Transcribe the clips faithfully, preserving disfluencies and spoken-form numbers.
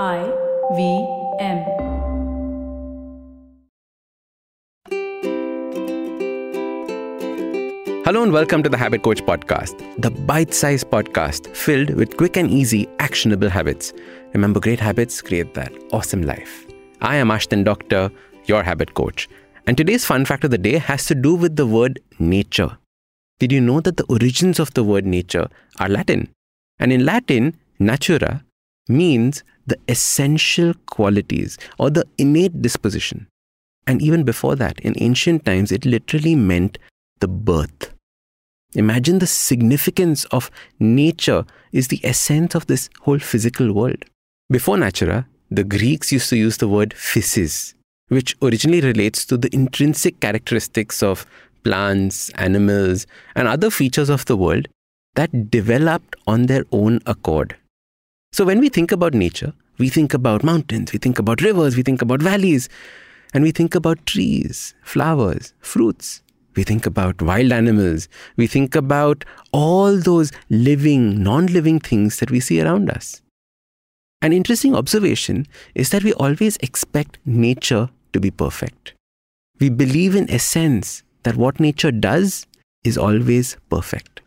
I V M. Hello and welcome to the Habit Coach Podcast, the bite-sized podcast filled with quick and easy, actionable habits. Remember, great habits create that awesome life. I am Ashdin Doctor, your habit coach. And today's fun fact of the day has to do with the word nature. Did you know that the origins of the word nature are Latin? And in Latin, natura means the essential qualities or the innate disposition. And even before that, in ancient times, it literally meant the birth. Imagine the significance of nature is the essence of this whole physical world. Before natura, the Greeks used to use the word physis, which originally relates to the intrinsic characteristics of plants, animals, and other features of the world that developed on their own accord. So when we think about nature, we think about mountains, we think about rivers, we think about valleys, and we think about trees, flowers, fruits. We think about wild animals. We think about all those living, non-living things that we see around us. An interesting observation is that we always expect nature to be perfect. We believe in essence that what nature does is always perfect.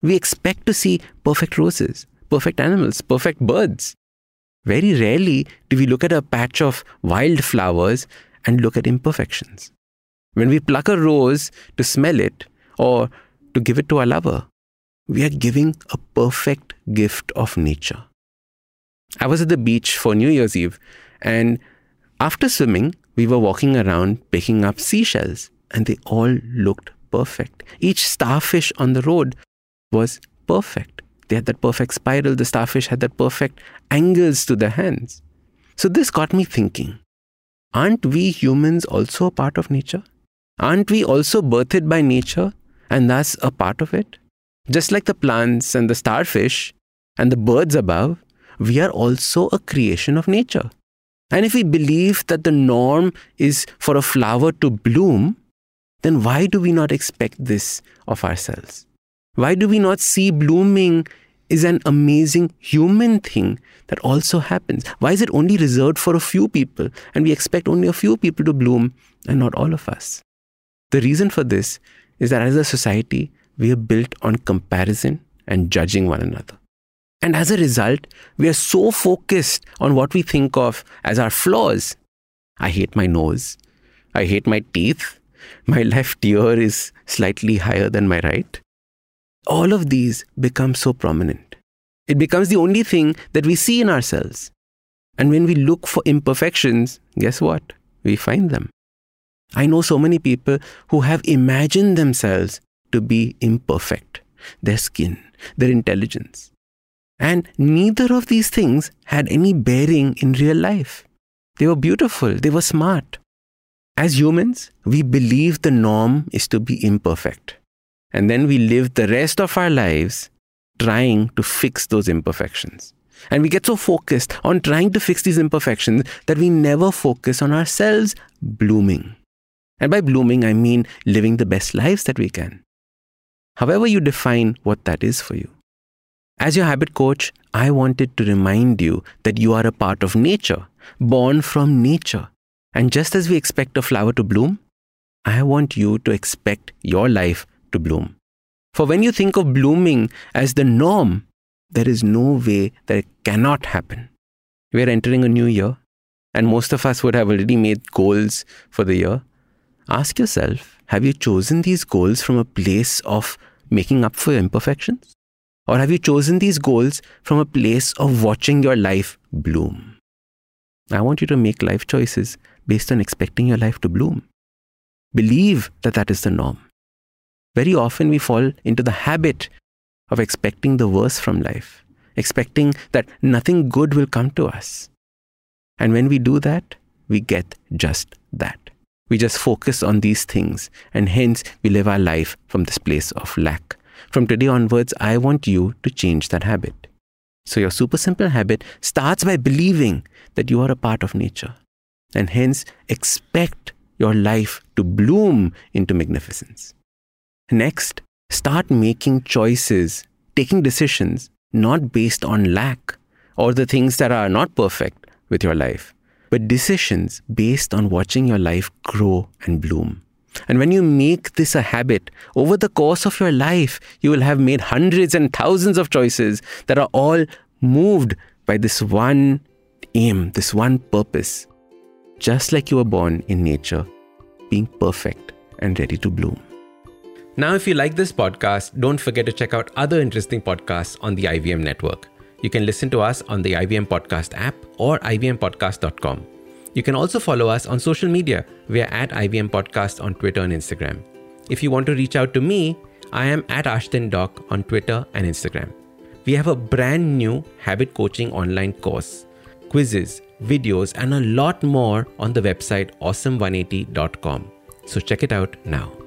We expect to see perfect roses, perfect animals, perfect birds. Very rarely do we look at a patch of wild flowers and look at imperfections. When we pluck a rose to smell it or to give it to our lover, we are giving a perfect gift of nature. I was at the beach for New Year's Eve, and after swimming, we were walking around picking up seashells, and they all looked perfect. Each starfish on the road was perfect. They had that perfect spiral. The starfish had that perfect angles to their hands. So this got me thinking, aren't we humans also a part of nature? Aren't we also birthed by nature and thus a part of it? Just like the plants and the starfish and the birds above, we are also a creation of nature. And if we believe that the norm is for a flower to bloom, then why do we not expect this of ourselves? Why do we not see blooming is an amazing human thing that also happens? Why is it only reserved for a few people and we expect only a few people to bloom and not all of us? The reason for this is that as a society, we are built on comparison and judging one another. And as a result, we are so focused on what we think of as our flaws. I hate my nose. I hate my teeth. My left ear is slightly higher than my right. All of these become so prominent. It becomes the only thing that we see in ourselves. And when we look for imperfections, guess what? We find them. I know so many people who have imagined themselves to be imperfect. Their skin, their intelligence. And neither of these things had any bearing in real life. They were beautiful. They were smart. As humans, we believe the norm is to be imperfect. And then we live the rest of our lives trying to fix those imperfections. And we get so focused on trying to fix these imperfections that we never focus on ourselves blooming. And by blooming, I mean living the best lives that we can. However you define what that is for you. As your habit coach, I wanted to remind you that you are a part of nature, born from nature. And just as we expect a flower to bloom, I want you to expect your life to bloom. For when you think of blooming as the norm, there is no way that it cannot happen. We are entering a new year, and most of us would have already made goals for the year. Ask yourself, have you chosen these goals from a place of making up for your imperfections? Or have you chosen these goals from a place of watching your life bloom? I want you to make life choices based on expecting your life to bloom. Believe that that is the norm. Very often we fall into the habit of expecting the worst from life, expecting that nothing good will come to us. And when we do that, we get just that. We just focus on these things, and hence we live our life from this place of lack. From today onwards, I want you to change that habit. So your super simple habit starts by believing that you are a part of nature, and hence expect your life to bloom into magnificence. Next, start making choices, taking decisions, not based on lack or the things that are not perfect, with your life, but decisions based on watching your life grow and bloom. And when you make this a habit, over the course of your life, you will have made hundreds and thousands of choices that are all moved by this one aim, this one purpose. Just like you were born in nature, being perfect and ready to bloom. Now, if you like this podcast, don't forget to check out other interesting podcasts on the I V M network. You can listen to us on the I V M Podcast app or I V M podcast dot com. You can also follow us on social media. We are at I V M Podcast on Twitter and Instagram. If you want to reach out to me, I am at Ashdin Doc on Twitter and Instagram. We have a brand new habit coaching online course, quizzes, videos, and a lot more on the website awesome one eighty dot com. So check it out now.